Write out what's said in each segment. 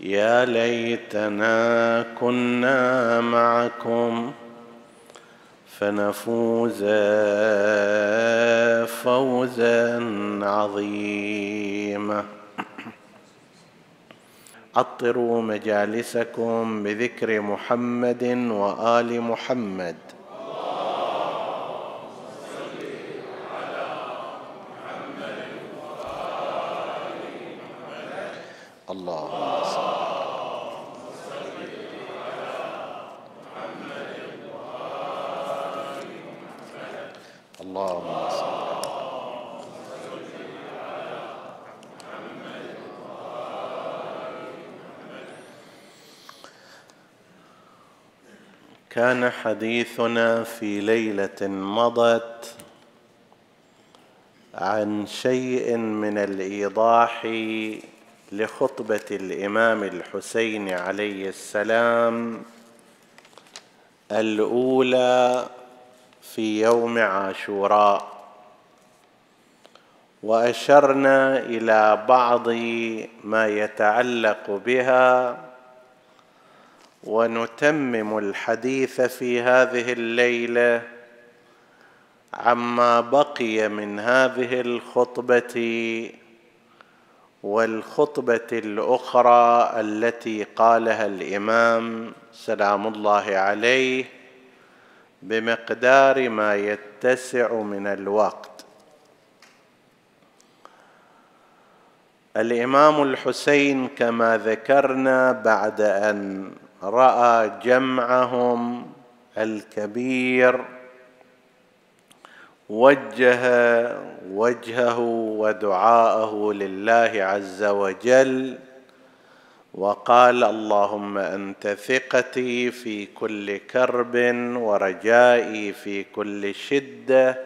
يا ليتنا كنا معكم فنفوز فوزا عظيما. عطروا مجالسكم بذكر محمد وآل محمد. اللهم صل على محمد وآل محمد. اللهم صل على محمد وآل محمد. كان حديثنا في ليلة مضت عن شيء من الإيضاح لخطبة الإمام الحسين عليه السلام الأولى في يوم عاشوراء، وأشرنا إلى بعض ما يتعلق بها، ونتمم الحديث في هذه الليلة عما بقي من هذه الخطبة والخطبة الأخرى التي قالها الإمام سلام الله عليه بمقدار ما يتسع من الوقت. الإمام الحسين كما ذكرنا بعد أن رأى جمعهم الكبير وجه وجهه ودعاءه لله عز وجل وقال: اللهم أنت ثقتي في كل كرب ورجائي في كل شدة،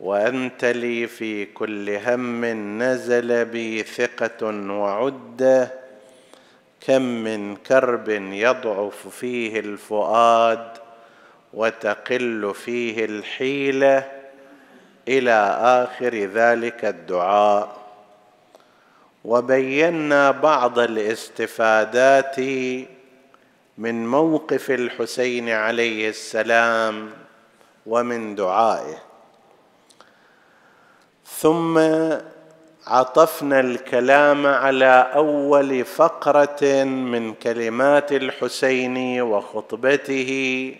وأنت لي في كل هم نزل بي ثقة وعدة. كم من كرب يضعف فيه الفؤاد وتقل فيه الحيلة إلى آخر ذلك الدعاء. وبينا بعض الاستفادات من موقف الحسين عليه السلام ومن دعائه، ثم عطفنا الكلام على أول فقرة من كلمات الحسين وخطبته،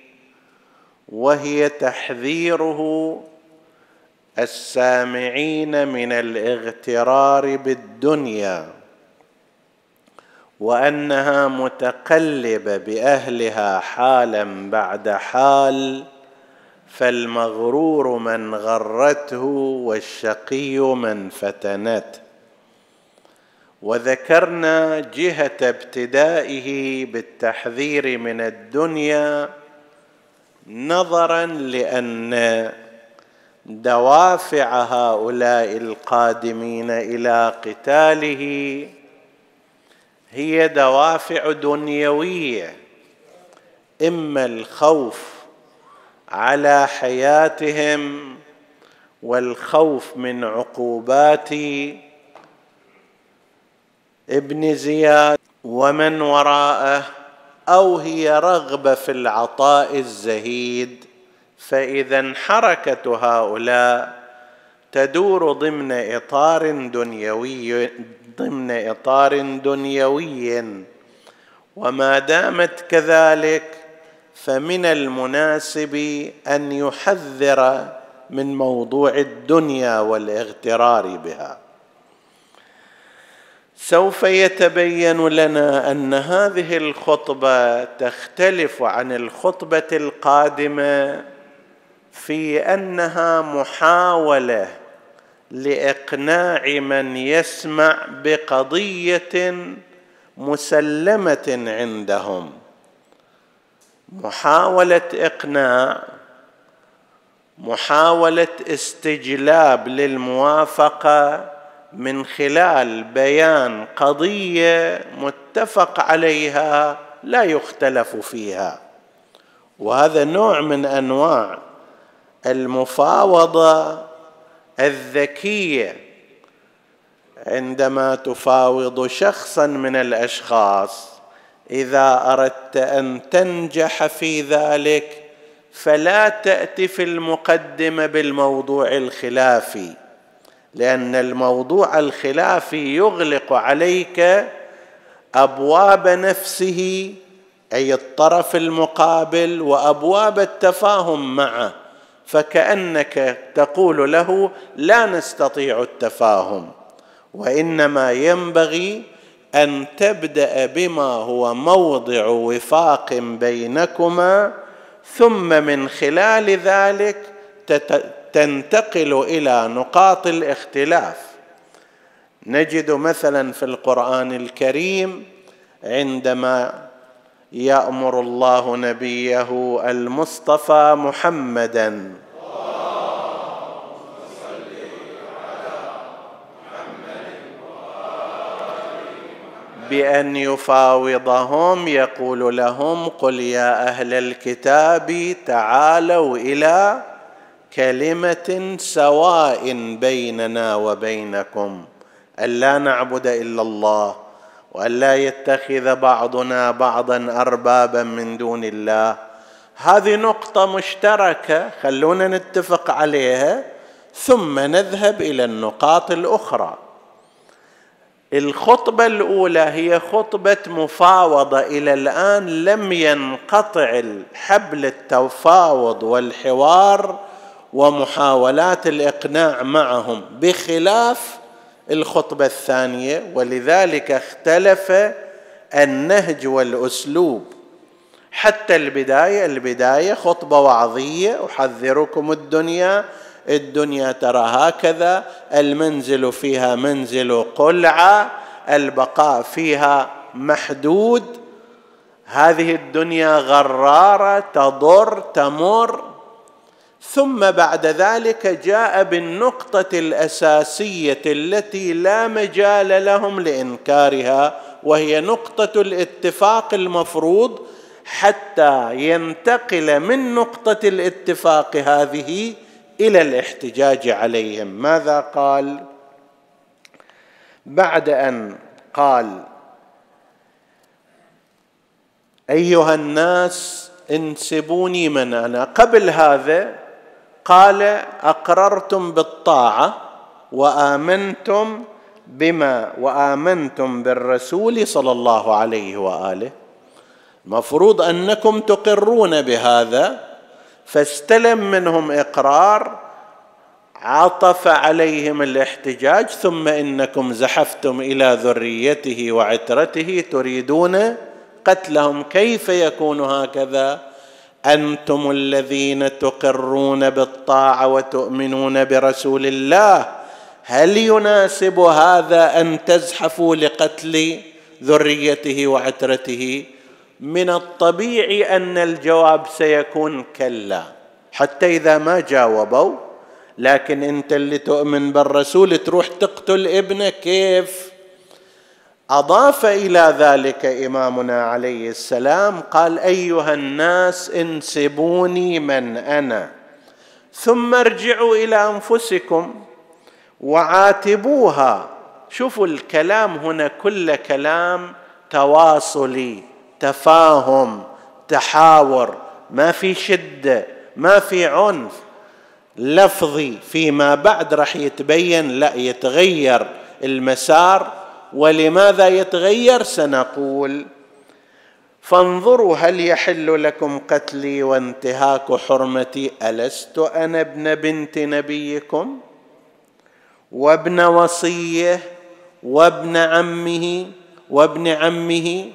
وهي تحذيره السامعين من الاغترار بالدنيا، وأنها متقلبة بأهلها حالا بعد حال، فالمغرور من غرته والشقي من فتنته. وذكرنا جهة ابتدائه بالتحذير من الدنيا نظرا لأن دوافع هؤلاء القادمين إلى قتاله هي دوافع دنيوية، إما الخوف على حياتهم والخوف من عقوبات ابن زياد ومن وراءه، أو هي رغبة في العطاء الزهيد. فإذا حركة هؤلاء تدور ضمن إطار دنيوي وما دامت كذلك فمن المناسب أن يحذر من موضوع الدنيا والاغترار بها. سوف يتبين لنا أن هذه الخطبة تختلف عن الخطبة القادمة في أنها محاولة لإقناع من يسمع بقضية مسلمة عندهم، محاولة إقناع، محاولة استجلاب للموافقة من خلال بيان قضية متفق عليها لا يختلف فيها. وهذا نوع من أنواع المفاوضة الذكية، عندما تفاوض شخصا من الأشخاص إذا أردت أن تنجح في ذلك فلا تأتي في المقدمة بالموضوع الخلافي، لأن الموضوع الخلافي يغلق عليك أبواب نفسه أي الطرف المقابل وأبواب التفاهم معه، فكأنك تقول له لا نستطيع التفاهم، وإنما ينبغي أن تبدأ بما هو موضع وفاق بينكما، ثم من خلال ذلك تنتقل إلى نقاط الاختلاف. نجد مثلا في القرآن الكريم عندما يأمر الله نبيه المصطفى محمداً بأن يفاوضهم، يقول لهم قل يا أهل الكتاب تعالوا إلى كلمة سواء بيننا وبينكم ألا نعبد إلا الله وألا يتخذ بعضنا بعضا أربابا من دون الله. هذه نقطة مشتركة خلونا نتفق عليها ثم نذهب إلى النقاط الأخرى. الخطبة الأولى هي خطبة مفاوضة، إلى الآن لم ينقطع حبل التفاوض والحوار ومحاولات الإقناع معهم، بخلاف الخطبة الثانية، ولذلك اختلف النهج والأسلوب. حتى البداية خطبة وعظية، أحذركم الدنيا ترى هكذا، المنزل فيها منزل قلعة، البقاء فيها محدود، هذه الدنيا غرارة تضر تمر. ثم بعد ذلك جاء بالنقطة الأساسية التي لا مجال لهم لإنكارها، وهي نقطة الاتفاق المفروض، حتى ينتقل من نقطة الاتفاق هذه إلى الاحتجاج عليهم. ماذا قال؟ بعد أن قال أيها الناس انسبوني من أنا، قبل هذا قال أقررتم بالطاعة وآمنتم بالرسول صلى الله عليه وآله، المفروض أنكم تقرون بهذا، فاستلم منهم إقرار، عطف عليهم الاحتجاج، ثم إنكم زحفتم إلى ذريته وعترته تريدون قتلهم، كيف يكون هكذا؟ أنتم الذين تقرون بالطاعة وتؤمنون برسول الله، هل يناسب هذا أن تزحفوا لقتل ذريته وعترته؟ من الطبيعي أن الجواب سيكون كلا، حتى إذا ما جاوبوا. لكن أنت اللي تؤمن بالرسول تروح تقتل ابنك، كيف؟ أضاف إلى ذلك إمامنا عليه السلام قال أيها الناس انسبوني من أنا، ثم ارجعوا إلى أنفسكم وعاتبوها. شوفوا الكلام هنا كل كلام تواصلي، تفاهم، تحاور، ما في شدة، ما في عنف لفظي. فيما بعد راح يتبين لا، يتغير المسار. ولماذا يتغير؟ سنقول. فانظروا هل يحل لكم قتلي وانتهاك حرمتي؟ ألست أنا ابن بنت نبيكم وابن وصيه وابن عمه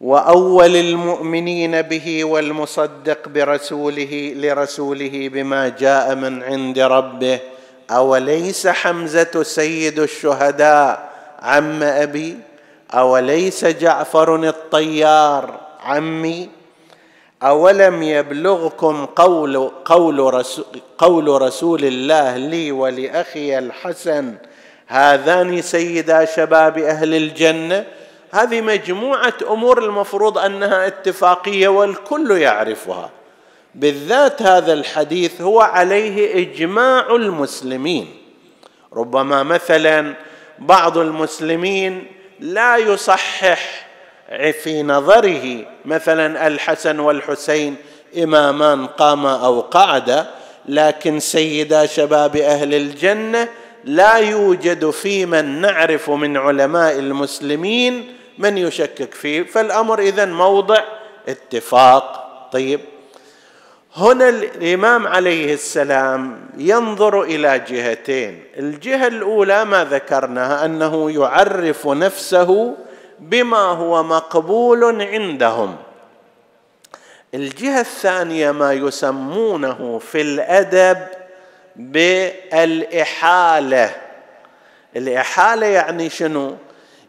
وأول المؤمنين به والمصدق برسوله لرسوله بما جاء من عند ربه، أوليس حمزة سيد الشهداء عم أبي؟ أوليس جعفر الطيار عمي؟ أولم يبلغكم قول رسول الله لي ولأخي الحسن هذان سيدا شباب أهل الجنة؟ هذه مجموعة أمور المفروض أنها اتفاقية والكل يعرفها، بالذات هذا الحديث هو عليه إجماع المسلمين. ربما مثلا بعض المسلمين لا يصحح في نظره مثلا الحسن والحسين إمامان قاما أو قعدا، لكن سيدا شباب أهل الجنة لا يوجد في من نعرف من علماء المسلمين من يشكك فيه، فالأمر إذن موضع اتفاق. طيب، هنا الإمام عليه السلام ينظر إلى جهتين. الجهة الأولى ما ذكرناها، أنه يعرف نفسه بما هو مقبول عندهم. الجهة الثانية ما يسمونه في الأدب بالإحالة. الإحالة يعني شنو؟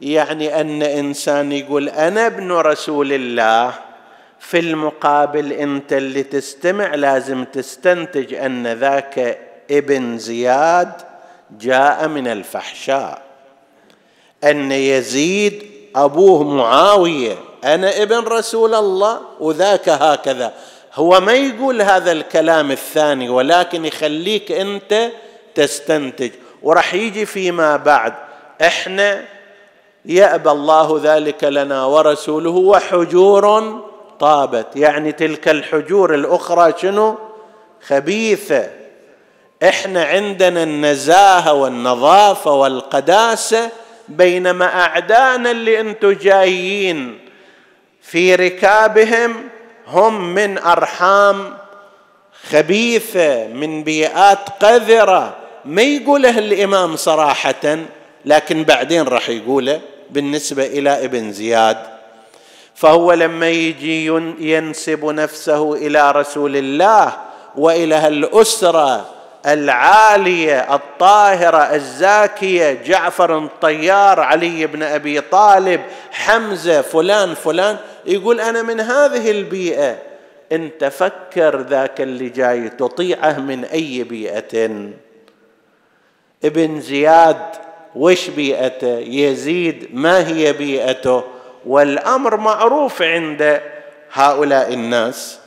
يعني أن إنسان يقول أنا ابن رسول الله، في المقابل أنت اللي تستمع لازم تستنتج أن ذاك ابن زياد جاء من الفحشاء، أن يزيد أبوه معاوية، أنا ابن رسول الله وذاك هكذا. هو ما يقول هذا الكلام الثاني، ولكن يخليك أنت تستنتج، ورح يجي فيما بعد إحنا يأبى الله ذلك لنا ورسوله وحجور طابت، يعني تلك الحجور الأخرى شنو؟ خبيثة. إحنا عندنا النزاهة والنظافة والقداسة، بينما أعدانا اللي أنتم جايين في ركابهم هم من أرحام خبيثة، من بيئات قذرة. ما يقوله الإمام صراحة، لكن بعدين راح يقوله بالنسبة إلى ابن زياد. فهو لما يجي ينسب نفسه إلى رسول الله وإلى الأسرة العالية الطاهرة الزاكية، جعفر الطيار، علي بن أبي طالب، حمزة، فلان فلان، يقول أنا من هذه البيئة. أنت فكر ذاك اللي جاي تطيعه من أي بيئة؟ ابن زياد وش بيئته؟ يزيد ما هي بيئته؟ والأمر معروف عند هؤلاء الناس،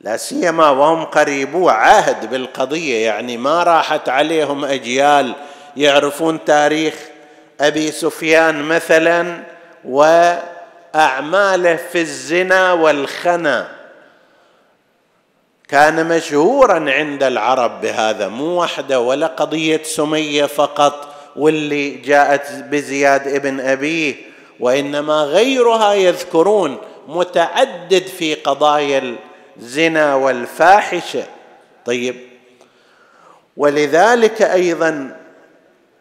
لا سيما وهم قريبو عهد بالقضية، يعني ما راحت عليهم أجيال يعرفون تاريخ أبي سفيان مثلا وأعماله في الزنا والخنا. كان مشهورا عند العرب بهذا، مو وحده ولا قضية سمية فقط واللي جاءت بزياد ابن أبيه، وإنما غيرها يذكرون، متعدد في قضايا الزنا والفاحشة. طيب، ولذلك أيضا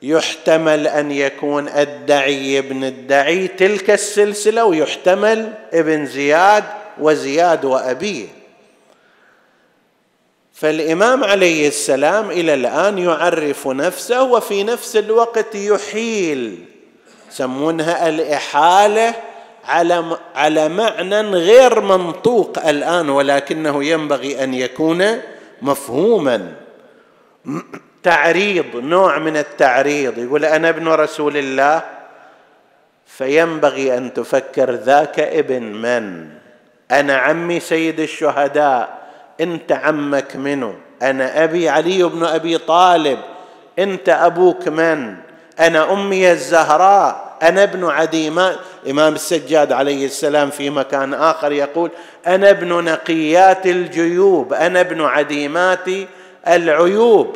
يحتمل أن يكون الدعي ابن الدعي تلك السلسلة، ويحتمل ابن زياد وزياد وأبيه. فالإمام عليه السلام إلى الآن يعرف نفسه وفي نفس الوقت يحيل، يسمونها الإحالة، على معنى غير منطوق الآن، ولكنه ينبغي أن يكون مفهوما. تعريض، نوع من التعريض، يقول أنا ابن رسول الله، فينبغي أن تفكر ذاك ابن من؟ أنا عمي سيد الشهداء، أنت عمك منه؟ أنا أبي علي بن أبي طالب، أنت أبوك من؟ أنا أمي الزهراء، أنا ابن عديمان. إمام السجاد عليه السلام في مكان آخر يقول أنا ابن نقيات الجيوب، أنا ابن عديمات العيوب.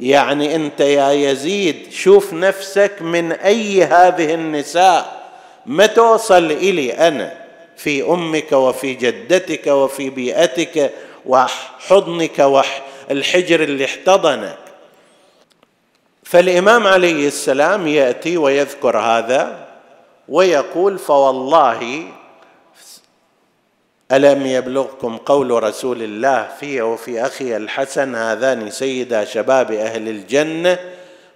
يعني أنت يا يزيد شوف نفسك من أي هذه النساء، ما توصل إلي أنا في أمك وفي جدتك وفي بيئتك وحضنك والحجر اللي احتضنك. فالإمام عليه السلام يأتي ويذكر هذا ويقول: فوالله ألم يبلغكم قول رسول الله في وفي أخي الحسن هذان سيدا شباب أهل الجنة،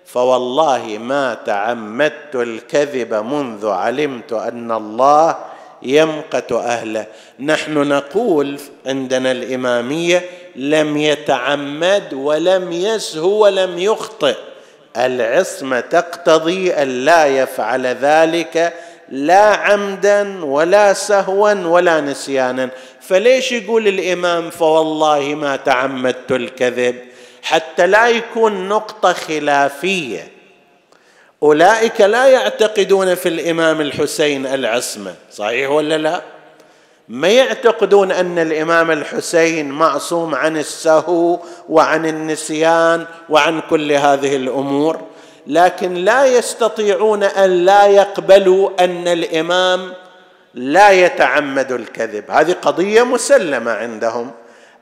فوالله ما تعمدت الكذب منذ علمت أن الله يمقت أهله. نحن نقول عندنا الإمامية: لم يتعمد ولم يسهو ولم يخطئ، العصمة تقتضي أن لا يفعل ذلك لا عمدا ولا سهوا ولا نسيانا. فليش يقول الإمام فوالله ما تعمدت الكذب؟ حتى لا يكون نقطة خلافية. أولئك لا يعتقدون في الإمام الحسين العصمة، صحيح ولا لا؟ ما يعتقدون أن الإمام الحسين معصوم عن السهو وعن النسيان وعن كل هذه الأمور، لكن لا يستطيعون أن لا يقبلوا أن الإمام لا يتعمد الكذب، هذه قضية مسلمة عندهم،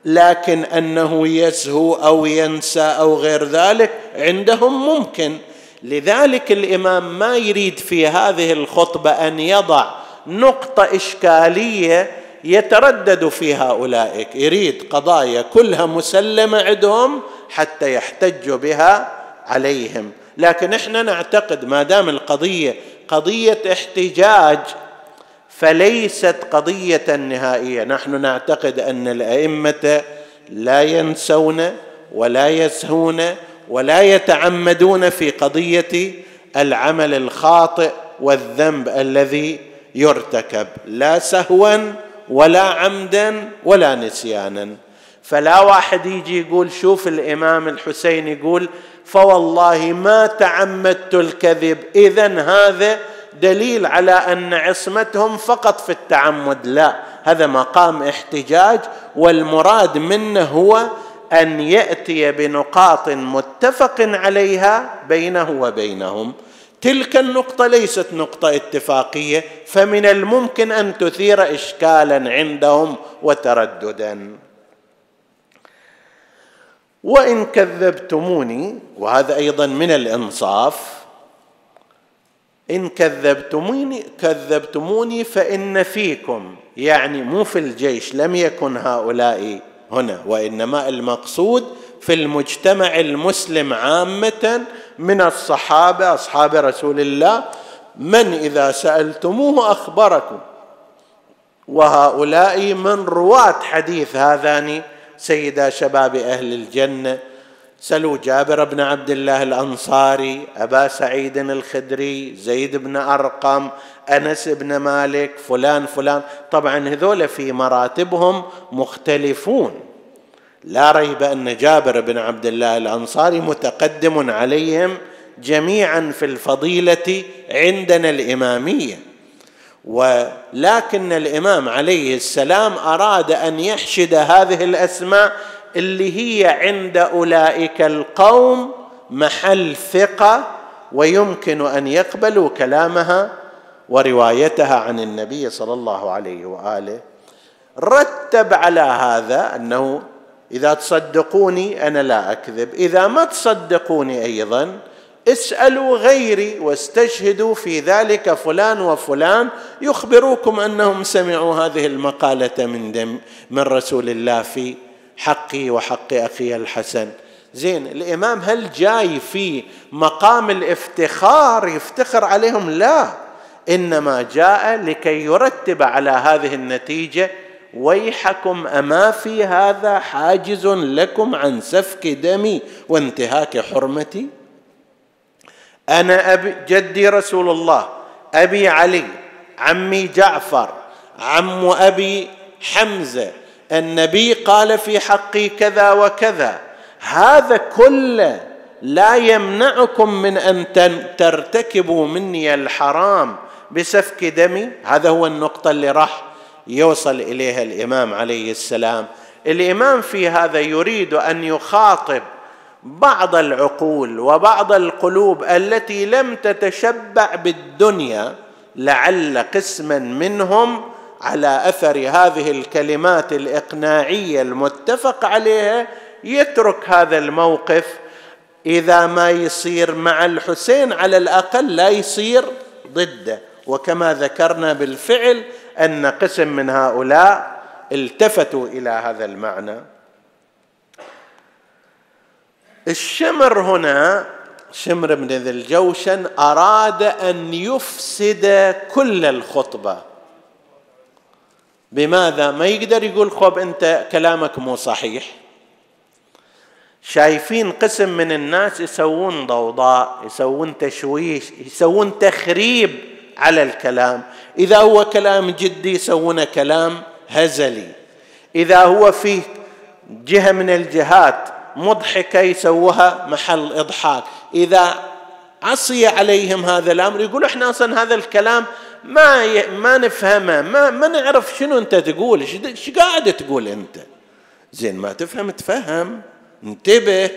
لكن أنه يسهو أو ينسى أو غير ذلك عندهم ممكن. لذلك الإمام ما يريد في هذه الخطبة أن يضع نقطة إشكالية يتردد فيها أولئك، يريد قضايا كلها مسلمة عندهم حتى يحتج بها عليهم. لكن احنا نعتقد ما دام القضية قضية احتجاج فليست قضية نهائية، نحن نعتقد أن الأئمة لا ينسون ولا يسهون ولا يتعمدون في قضية العمل الخاطئ والذنب الذي يرتكب، لا سهوا ولا عمدا ولا نسيانا. فلا واحد يجي يقول شوف الإمام الحسين يقول فوالله ما تعمدت الكذب، إذن هذا دليل على أن عصمتهم فقط في التعمد، لا، هذا مقام احتجاج، والمراد منه هو أن يأتي بنقاط متفق عليها بينه وبينهم. تلك النقطة ليست نقطة اتفاقية، فمن الممكن أن تثير إشكالا عندهم وترددا. وإن كذبتموني، وهذا أيضا من الإنصاف، إن كذبتموني فإن فيكم، يعني مو في الجيش، لم يكن هؤلاء هنا، وإنما المقصود في المجتمع المسلم عامة من الصحابة أصحاب رسول الله، من إذا سألتموه أخبركم، وهؤلاء من رواة حديث هذان سيدا شباب أهل الجنة. سلوا جابر بن عبد الله الأنصاري، أبا سعيد الخدري، زيد بن أرقم، أنس بن مالك، فلان فلان. طبعا هذول في مراتبهم مختلفون، لا ريب أن جابر بن عبد الله الأنصاري متقدم عليهم جميعا في الفضيلة عندنا الإمامية، ولكن الإمام عليه السلام أراد أن يحشد هذه الأسماء اللي هي عند أولئك القوم محل ثقة ويمكن أن يقبلوا كلامها وروايتها عن النبي صلى الله عليه وآله. رتب على هذا أنه إذا تصدقوني أنا لا أكذب، إذا ما تصدقوني أيضا اسألوا غيري واستشهدوا في ذلك فلان وفلان يخبروكم أنهم سمعوا هذه المقالة من رسول الله في حقي وحق أخي الحسن. زين، الإمام هل جاي في مقام الافتخار يفتخر عليهم؟ لا، إنما جاء لكي يرتب على هذه النتيجة: ويحكم أما في هذا حاجز لكم عن سفك دمي وانتهاك حرمتي. أنا جدي رسول الله، أبي علي، عمي جعفر، عم أبي حمزة، النبي قال في حقي كذا وكذا، هذا كله لا يمنعكم من أن ترتكبوا مني الحرام بسفك دمي. هذا هو النقطة اللي راح يوصل إليها الإمام عليه السلام. الإمام في هذا يريد أن يخاطب بعض العقول وبعض القلوب التي لم تتشبع بالدنيا، لعل قسما منهم على أثر هذه الكلمات الإقناعية المتفق عليها يترك هذا الموقف. إذا ما يصير مع الحسين على الأقل لا يصير ضده، وكما ذكرنا بالفعل أن قسم من هؤلاء التفتوا إلى هذا المعنى. الشمر هنا، شمر بن ذي الجوشن، أراد أن يفسد كل الخطبة. بماذا؟ ما يقدر يقول خب أنت كلامك مو صحيح. شايفين قسم من الناس يسوون ضوضاء، يسوون تشويش، يسوون تخريب على الكلام. إذا هو كلام جدي يسوونه كلام هزلي، إذا هو فيه جهة من الجهات مضحكة يسوها محل إضحاك. إذا عصي عليهم هذا الأمر يقولوا إحنا أصلا هذا الكلام ما نفهمه، ما نعرف شنو أنت تقول، شو قاعد تقول أنت. زين ما تفهم تفهم، انتبه،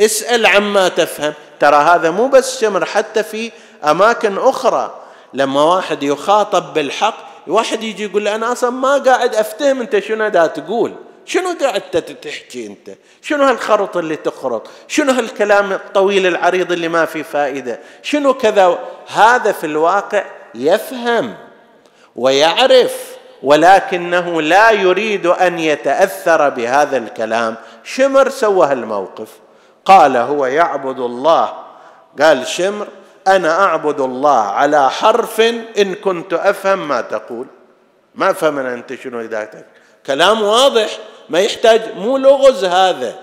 اسأل عما تفهم. ترى هذا مو بس شمر، حتى في أماكن أخرى لما واحد يخاطب بالحق واحد يجي يقول أنا أصلا ما قاعد أفتهم أنت شنو دا تقول، شنو قاعد تحكي أنت، شنو هالخرط اللي تخرط، شنو هالكلام الطويل العريض اللي ما فيه فائدة، شنو كذا. هذا في الواقع يفهم ويعرف، ولكنه لا يريد أن يتأثر بهذا الكلام. شمر سوى هالموقف، قال هو يعبد الله. قال شمر أنا أعبد الله على حرف إن كنت أفهم ما تقول. ما أفهم أنت شنو إذاك، كلام واضح ما يحتاج، مو لغز هذا.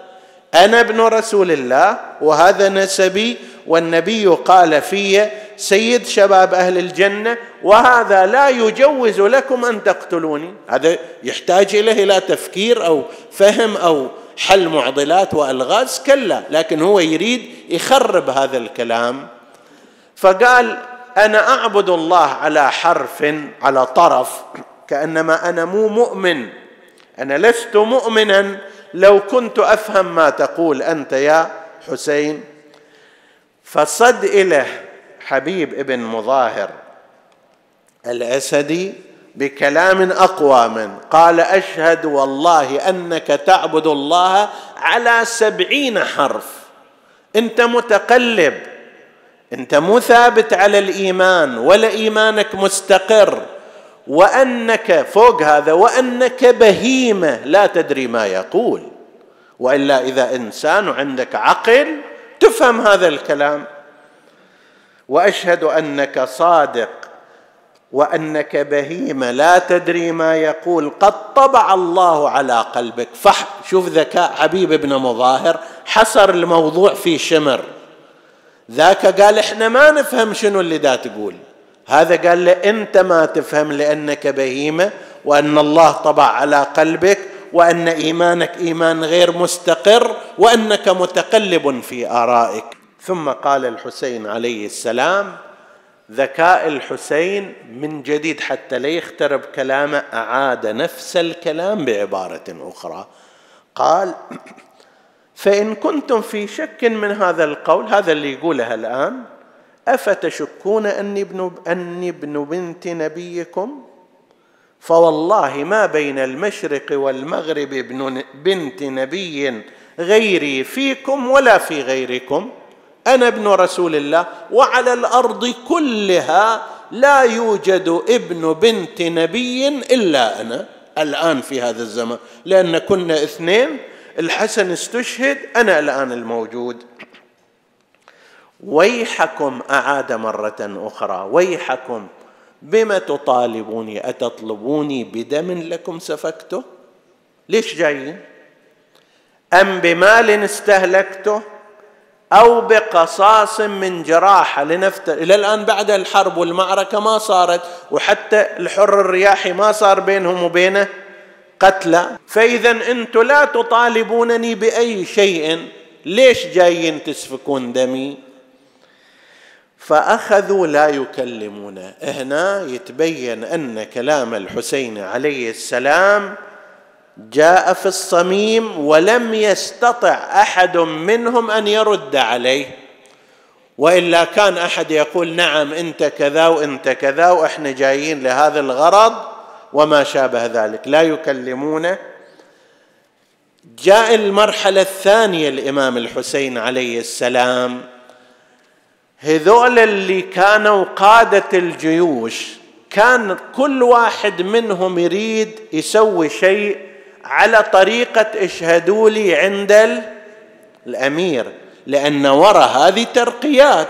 أنا ابن رسول الله وهذا نسبي، والنبي قال في سيد شباب أهل الجنة، وهذا لا يجوز لكم أن تقتلوني. هذا يحتاج إليه لا تفكير أو فهم أو حل معضلات وألغاز، كلا، لكن هو يريد يخرب هذا الكلام. فقال أنا أعبد الله على حرف، على طرف، كأنما أنا مو مؤمن، أنا لست مؤمنا لو كنت أفهم ما تقول أنت يا حسين. فصد إله حبيب ابن مظاهر الأسدي بكلام أقوى من قال أشهد والله أنك تعبد الله على 70 حرف، أنت متقلب، أنت مو ثابت على الإيمان ولا إيمانك مستقر، وأنك فوق هذا وأنك بهيمة لا تدري ما يقول، وإلا إذا إنسان وعندك عقل تفهم هذا الكلام. وأشهد أنك صادق وأنك بهيمة لا تدري ما يقول، قد طبع الله على قلبك. شوف ذكاء حبيب بن مظاهر، حصر الموضوع في شمر. ذاك قال إحنا ما نفهم شنو اللي دا تقول، هذا قال له أنت ما تفهم لأنك بهيمة، وأن الله طبع على قلبك، وأن إيمانك إيمان غير مستقر، وأنك متقلب في آرائك. ثم قال الحسين عليه السلام، ذكاء الحسين من جديد حتى لا يخترب كلامه، أعاد نفس الكلام بعبارة أخرى. قال فإن كنتم في شك من هذا القول، هذا اللي يقولها الآن، أفتشكون أني ابن بنت نبيكم؟ فوالله ما بين المشرق والمغرب ابن بنت نبي غيري فيكم ولا في غيركم، أنا ابن رسول الله، وعلى الأرض كلها لا يوجد ابن بنت نبي إلا أنا الآن في هذا الزمن، لأن كنا 2، الحسن استشهد، أنا الآن الموجود. ويحكم، أعاد مرة أخرى، ويحكم بما تطالبوني، أتطلبوني بدم لكم سفكته؟ ليش جايين؟ أم بمال استهلكته؟ أو بقصاص من جراحة لنفتر. إلى الآن بعد الحرب والمعركة ما صارت، وحتى الحر الرياحي ما صار بينهم وبينه قتلى. فإذا أنتم لا تطالبونني بأي شيء، ليش جايين تسفكون دمي؟ فأخذوا لا يكلمونه. هنا يتبين أن كلام الحسين عليه السلام جاء في الصميم، ولم يستطع أحد منهم أن يرد عليه، وإلا كان أحد يقول نعم أنت كذا وأنت كذا وإحنا جايين لهذا الغرض وما شابه ذلك، لا يكلمونه. جاء المرحلة الثانية الإمام الحسين عليه السلام، هذول اللي كانوا قادة الجيوش كان كل واحد منهم يريد يسوي شيء على طريقة اشهدوا لي عند الأمير، لأن وراء هذه ترقيات،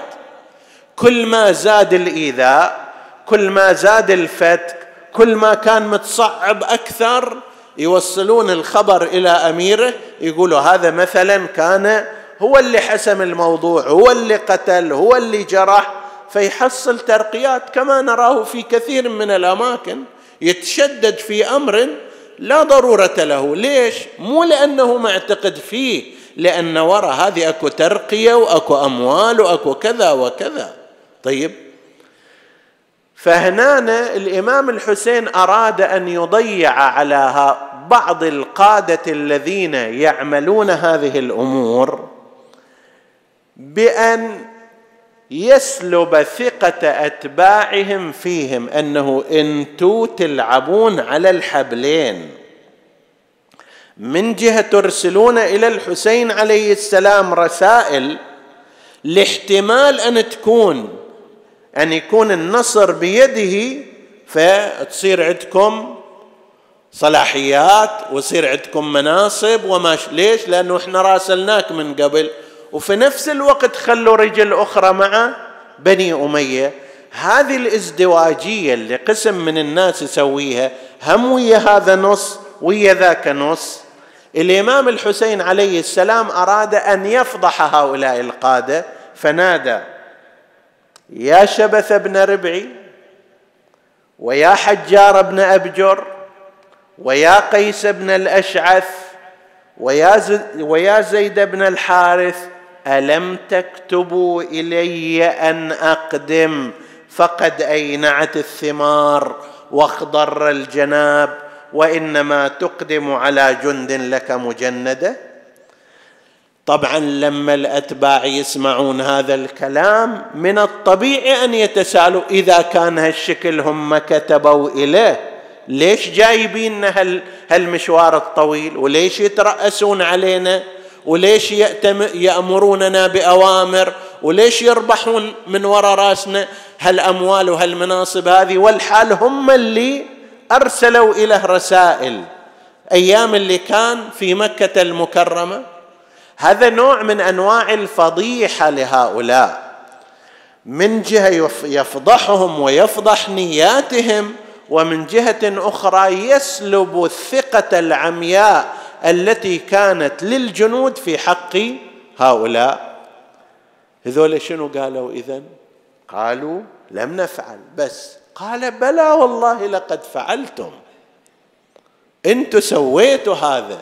كل ما زاد الإيذاء كل ما زاد الفتك كل ما كان متصعب أكثر، يوصلون الخبر إلى أميره يقولوا هذا مثلا كان هو اللي حسم الموضوع، هو اللي قتل، هو اللي جرح، فيحصل ترقيات كما نراه في كثير من الأماكن، يتشدد في أمر لا ضرورة له. ليش؟ مو لأنه معتقد فيه، لأن وراء هذه أكو ترقية وأكو أموال وأكو كذا وكذا. طيب، فهنا الإمام الحسين أراد أن يضيع على بعض القادة الذين يعملون هذه الأمور بأن يسلب ثقة أتباعهم فيهم، أنه أنتوا تلعبون على الحبلين، من جهة ترسلون إلى الحسين عليه السلام رسائل لاحتمال أن يكون النصر بيده، فتصير عندكم صلاحيات ويصير عندكم مناصب وما. ليش؟ لأنه احنا راسلناك من قبل، وفي نفس الوقت خلوا رجل أخرى مع بني أمية. هذه الازدواجية اللي قسم من الناس يسويها، هم ويا هذا نص ويا ذاك نص. الإمام الحسين عليه السلام أراد أن يفضح هؤلاء القادة، فنادى يا شبث بن ربعي ويا حجار بن أبجر ويا قيس بن الأشعث ويا زيد بن الحارث، ألم تكتبوا إلي أن أقدم؟ فقد أينعت الثمار واخضر الجناب، وإنما تقدم على جند لك مجندة. طبعا لما الأتباع يسمعون هذا الكلام من الطبيعي أن يتسالوا، إذا كان هالشكل هم كتبوا إليه ليش جايبيننا هالمشوار الطويل، وليش يترأسون علينا، وليش يأمروننا بأوامر، وليش يربحون من وراء راسنا هالأموال وهالمناصب هذه، والحال هم اللي أرسلوا إليه رسائل أيام اللي كان في مكة المكرمة. هذا نوع من أنواع الفضيحة لهؤلاء، من جهة يفضحهم ويفضح نياتهم، ومن جهة أخرى يسلب الثقة العمياء التي كانت للجنود في حق هؤلاء. هذول شنو قالوا إذن؟ قالوا لم نفعل، بس قال بلى والله لقد فعلتم، أنتم سويتوا هذا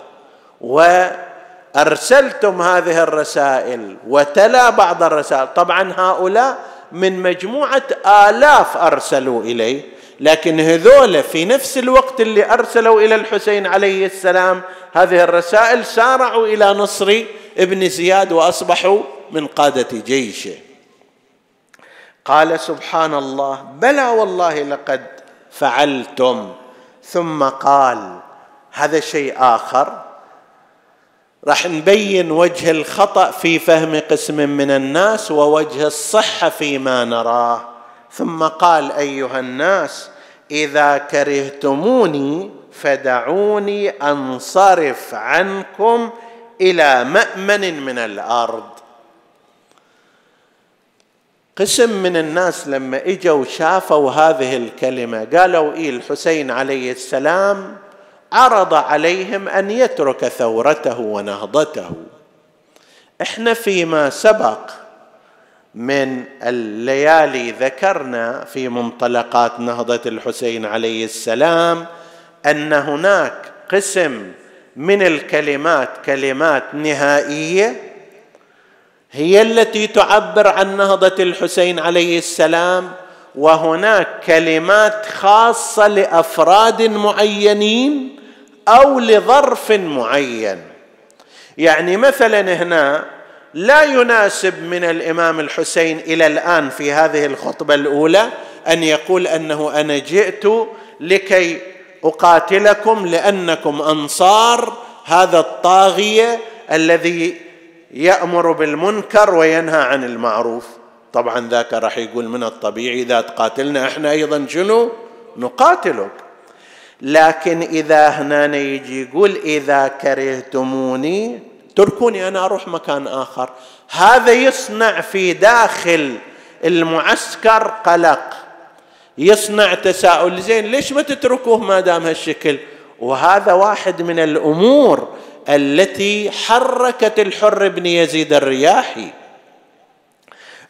وأرسلتم هذه الرسائل وتلا بعض الرسائل. طبعا هؤلاء من مجموعة آلاف أرسلوا إليه، لكن هذول في نفس الوقت اللي أرسلوا إلى الحسين عليه السلام هذه الرسائل سارعوا إلى نصر ابن زياد وأصبحوا من قادة جيشه. قال سبحان الله بلى والله لقد فعلتم. ثم قال، هذا شيء آخر راح نبين وجه الخطأ في فهم قسم من الناس ووجه الصحة فيما نراه. ثم قال أيها الناس إذا كرهتموني فدعوني أنصرف عنكم إلى مأمن من الأرض. قسم من الناس لما إجوا شافوا هذه الكلمة قالوا إيه الحسين عليه السلام عرض عليهم أن يترك ثورته ونهضته. إحنا فيما سبق من الليالي ذكرنا في منطلقات نهضة الحسين عليه السلام أن هناك قسم من الكلمات، كلمات نهائية هي التي تعبر عن نهضة الحسين عليه السلام، وهناك كلمات خاصة لأفراد معينين أو لظرف معين. يعني مثلا هنا لا يناسب من الإمام الحسين إلى الآن في هذه الخطبة الأولى أن يقول أنه أنا جئت لكي أقاتلكم لأنكم أنصار هذا الطاغية الذي يأمر بالمنكر وينهى عن المعروف. طبعا ذاك راح يقول من الطبيعي إذا تقاتلنا إحنا أيضا شنو نقاتلك، لكن إذا هنا يجي يقول إذا كرهتموني تركوني أنا أروح مكان آخر، هذا يصنع في داخل المعسكر قلق، يصنع تساؤل زين ليش ما تتركوه ما دام هالشكل. وهذا واحد من الأمور التي حركت الحر بن يزيد الرياحي.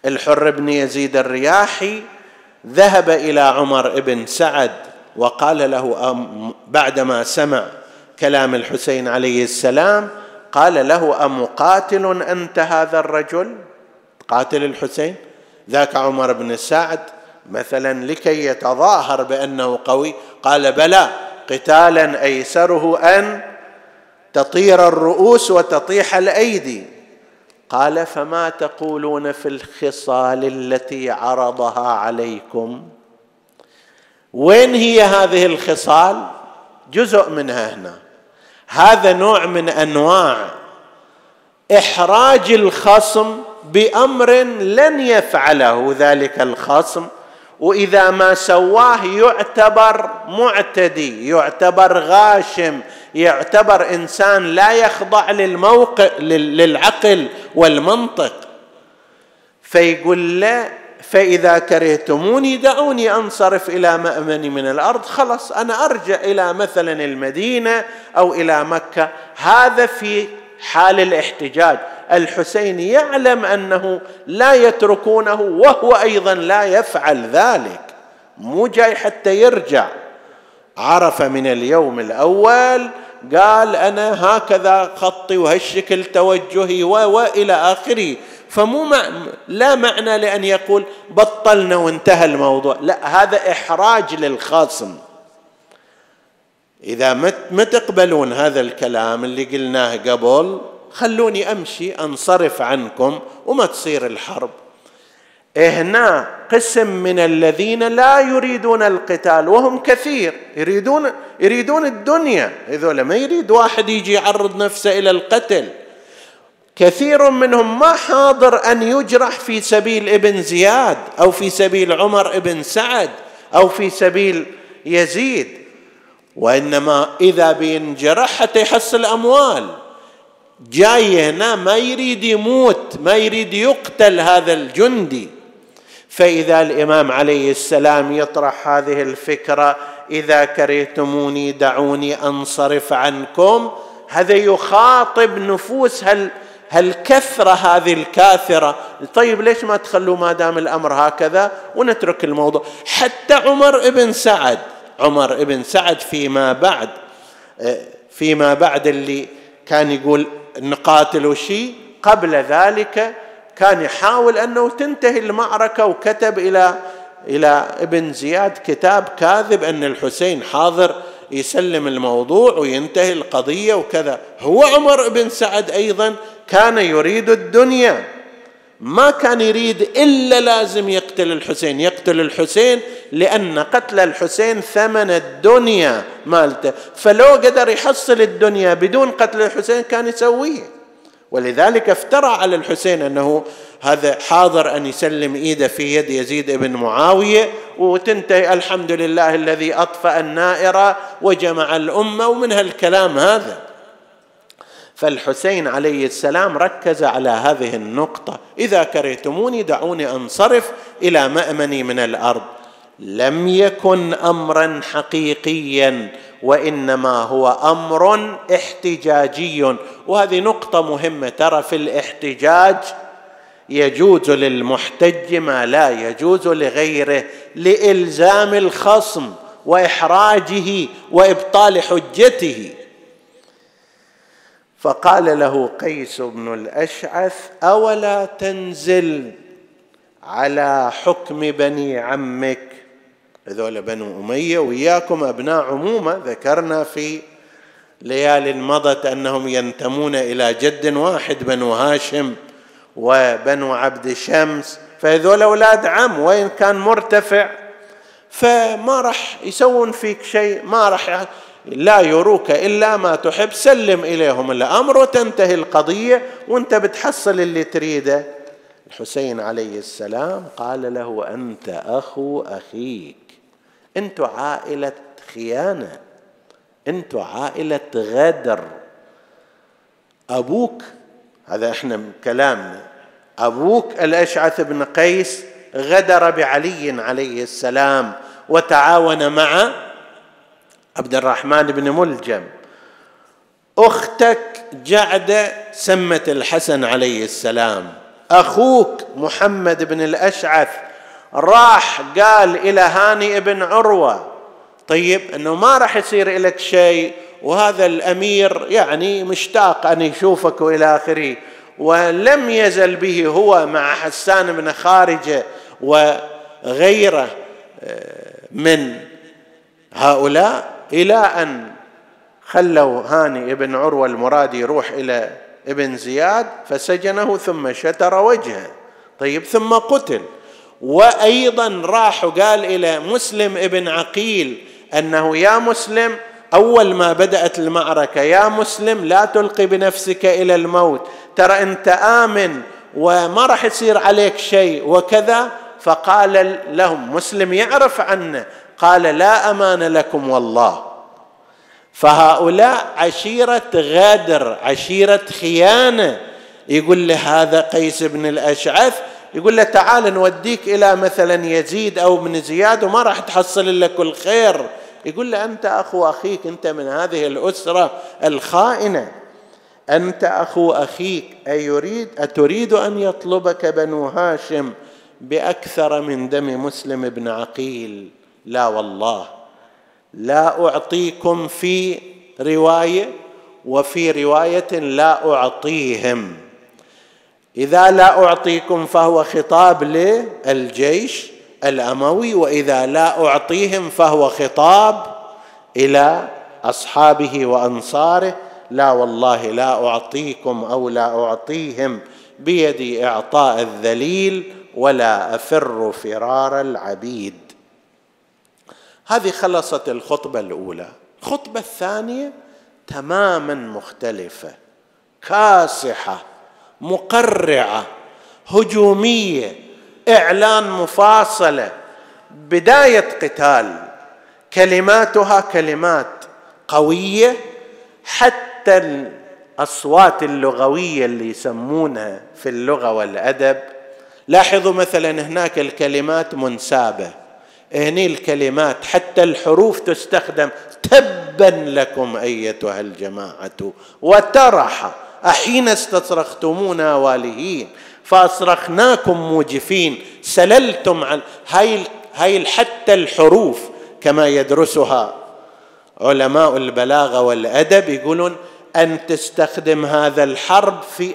الحر بن يزيد الرياحي ذهب إلى عمر بن سعد وقال له بعدما سمع كلام الحسين عليه السلام قال له أمقاتل أنت هذا الرجل؟ قاتل الحسين؟ ذاك عمر بن سعد مثلا لكي يتظاهر بأنه قوي قال بلى قتالا أيسره أن تطير الرؤوس وتطيح الأيدي. قال فما تقولون في الخصال التي عرضها عليكم؟ وين هي هذه الخصال؟ جزء منها هنا. هذا نوع من أنواع إحراج الخصم بأمر لن يفعله ذلك الخصم، وإذا ما سواه يعتبر معتدي، يعتبر غاشم، يعتبر إنسان لا يخضع للموقف للعقل والمنطق. فيقول لا فإذا كرهتموني دعوني أنصرف إلى مأمني من الأرض، خلص أنا أرجع إلى مثلا المدينة أو إلى مكة. هذا في حال الاحتجاج. الحسين يعلم أنه لا يتركونه وهو أيضا لا يفعل ذلك، مو جاي حتى يرجع، عرف من اليوم الأول قال أنا هكذا خطي وهالشكل توجهي وإلى آخره. فمو لا معنى لأن يقول بطلنا وانتهى الموضوع، لا، هذا إحراج للخاصم. إذا ما تقبلون هذا الكلام اللي قلناه قبل خلوني أمشي أنصرف عنكم وما تصير الحرب. هنا قسم من الذين لا يريدون القتال وهم كثير، يريدون الدنيا، هذول ما يريد واحد يجي يعرض نفسه إلى القتل. كثير منهم ما حاضر أن يجرح في سبيل ابن زياد أو في سبيل عمر بن سعد أو في سبيل يزيد، وإنما إذا بينجرح حتى يحصل أموال. جاي هنا ما يريد يموت، ما يريد يقتل هذا الجندي. فإذا الإمام عليه السلام يطرح هذه الفكرة إذا كرهتموني دعوني أنصرف عنكم، هذا يخاطب نفوس هالكثرة هذه الكاثرة. طيب ليش ما تخلوا ما دام الأمر هكذا ونترك الموضوع؟ حتى عمر بن سعد، عمر بن سعد فيما بعد اللي كان يقول نقاتل شيء، قبل ذلك كان يحاول أنه تنتهي المعركة، وكتب إلى ابن زياد كتاب كاذب أن الحسين حاضر يسلم الموضوع وينتهي القضية وكذا. هو عمر بن سعد أيضا كان يريد الدنيا، ما كان يريد إلا لازم يقتل الحسين، يقتل الحسين لأن قتل الحسين ثمن الدنيا مالته، فلو قدر يحصل الدنيا بدون قتل الحسين كان يسويه. ولذلك افترى على الحسين أنه هذا حاضر أن يسلم إيده في يد يزيد بن معاوية وتنتهي الحمد لله الذي أطفأ النائرة وجمع الأمة ومن هالكلام هذا. فالحسين عليه السلام ركز على هذه النقطة، إذا كرهتموني دعوني أنصرف إلى مأمني من الأرض، لم يكن أمرا حقيقيا وإنما هو أمر احتجاجي. وهذه نقطة مهمة، ترى في الاحتجاج يجوز للمحتج ما لا يجوز لغيره لإلزام الخصم وإحراجه وإبطال حجته. فقال له قيس بن الأشعث أولا تنزل على حكم بني عمك؟ هذول بنو أمية وإياكم أبناء عمومة، ذكرنا في ليال مضت أنهم ينتمون إلى جد واحد بنو هاشم، وبنو عبد الشمس، فهذول أولاد عم وإن كان مرتفع، فما رح يسوون فيك شيء، ما رح، لا يروك إلا ما تحب، سلم إليهم الأمر وتنتهي القضية وانت بتحصل اللي تريده. الحسين عليه السلام قال له: أنت أخو أخيك، أنتو عائلة خيانة، أنتو عائلة غدر، أبوك، هذا إحنا كلامنا، أبوك الأشعث بن قيس غدر بعلي عليه السلام وتعاون مع عبد الرحمن بن ملجم، أختك جعدة سمت الحسن عليه السلام، أخوك محمد بن الأشعث راح قال إلى هاني بن عروة طيب أنه ما راح يصير لك شيء، وهذا الأمير يعني مشتاق أن يشوفك وإلى آخره، ولم يزل به هو مع حسان بن خارجة وغيره من هؤلاء إلى أن خلوا هاني بن عروة المرادي يروح إلى ابن زياد فسجنه ثم شتر وجهه طيب ثم قتل. وأيضا راح قال إلى مسلم ابن عقيل أنه: يا مسلم، أول ما بدأت المعركة، يا مسلم لا تلقي بنفسك إلى الموت، ترى أنت آمن وما راح يصير عليك شيء وكذا. فقال لهم مسلم يعرف عنه، قال: لا أمان لكم والله. فهؤلاء عشيرة غادر، عشيرة خيانة. يقول له هذا قيس بن الأشعث، يقول له: تعال نوديك إلى مثلا يزيد أو ابن زياد وما راح تحصل لك الخير. يقول له: أنت أخو أخيك، أنت من هذه الأسرة الخائنة، أنت أخو أخيك، أتريد أن يطلبك بنو هاشم بأكثر من دم مسلم بن عقيل؟ لا والله، لا أعطيكم، في رواية، وفي رواية لا أعطيهم. إذا لا أعطيكم فهو خطاب للجيش الأموي، وإذا لا أعطيهم فهو خطاب إلى أصحابه وأنصاره. لا والله لا أعطيكم أو لا أعطيهم، بيدي إعطاء الذليل ولا أفر فرار العبيد. هذه خلصت الخطبة الأولى. الخطبة الثانية تماما مختلفة، كاسحة، مقرعة، هجومية، إعلان مفاصلة، بداية قتال. كلماتها كلمات قوية، حتى الأصوات اللغوية اللي يسمونها في اللغة والأدب، لاحظوا مثلا هناك الكلمات منسابة، هني الكلمات حتى الحروف تستخدم: تبا لكم أيتها الجماعة وترحى، أحين استصرختمونا والهين، فأصرخناكم موجفين، سللتم عن هاي حتى الحروف كما يدرسها علماء البلاغة والأدب، يقولون أن تستخدم هذا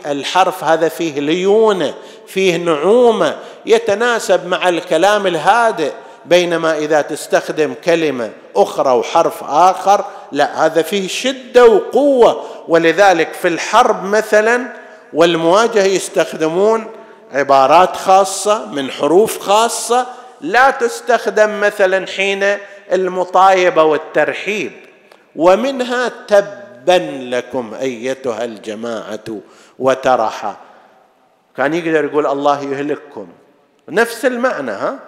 الحرف هذا فيه ليونة، فيه نعومة، يتناسب مع الكلام الهادئ. بينما إذا تستخدم كلمة أخرى وحرف آخر، لا، هذا فيه شدة وقوة. ولذلك في الحرب مثلا والمواجهة يستخدمون عبارات خاصة من حروف خاصة لا تستخدم مثلا حين المطايبة والترحيب، ومنها تبا لكم أيتها الجماعة وترحى. كان يقدر يقول الله يهلككم، نفس المعنى، ها،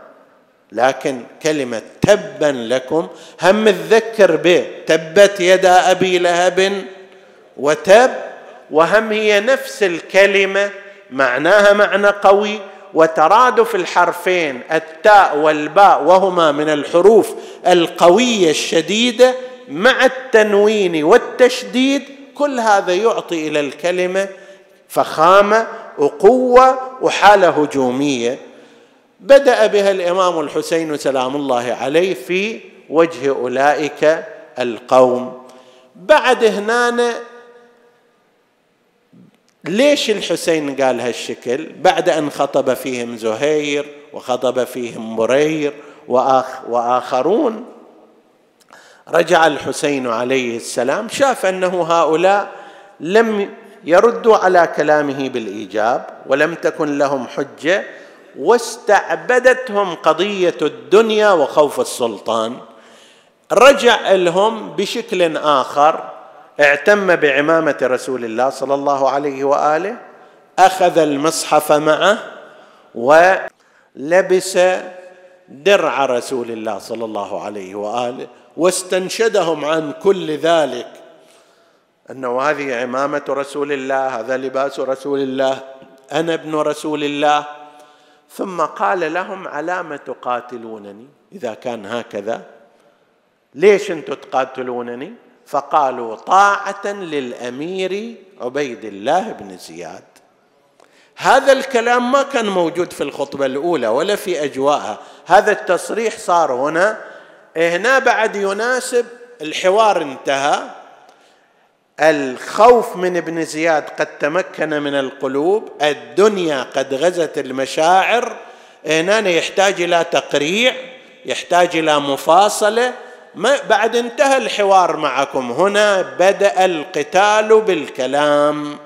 لكن كلمة تبا لكم هم تذكر به، تبت يدا أبي لهب وتب، وهم هي نفس الكلمة، معناها معنى قوي، وترادف الحرفين التاء والباء وهما من الحروف القوية الشديدة مع التنوين والتشديد، كل هذا يعطي إلى الكلمة فخامة وقوة وحالة هجومية بدأ بها الإمام الحسين سلام الله عليه في وجه أولئك القوم. بعد هنا، ليش الحسين قال هالشكل بعد أن خطب فيهم زهير وخطب فيهم برير وآخرون؟ رجع الحسين عليه السلام، شاف أنه هؤلاء لم يرد على كلامه بالإيجاب، ولم تكن لهم حجة، واستعبدتهم قضية الدنيا وخوف السلطان. رجع لهم بشكل آخر، اعتم بعمامة رسول الله صلى الله عليه وآله، أخذ المصحف معه ولبس درع رسول الله صلى الله عليه وآله، واستنشدهم عن كل ذلك، أنه هذه عمامة رسول الله، هذا لباس رسول الله، أنا ابن رسول الله. ثم قال لهم: علام تقاتلونني إذا كان هكذا؟ ليش أنتم تقاتلونني؟ فقالوا: طاعة للأمير عبيد الله بن زياد. هذا الكلام ما كان موجود في الخطبة الأولى ولا في أجواءها، هذا التصريح صار هنا بعد يناسب الحوار، انتهى الخوف من ابن زياد قد تمكن من القلوب، الدنيا قد غزت المشاعر، هنا يحتاج إلى تقريع، يحتاج إلى مفاصلة، بعد انتهى الحوار معكم، هنا بدأ القتال بالكلام.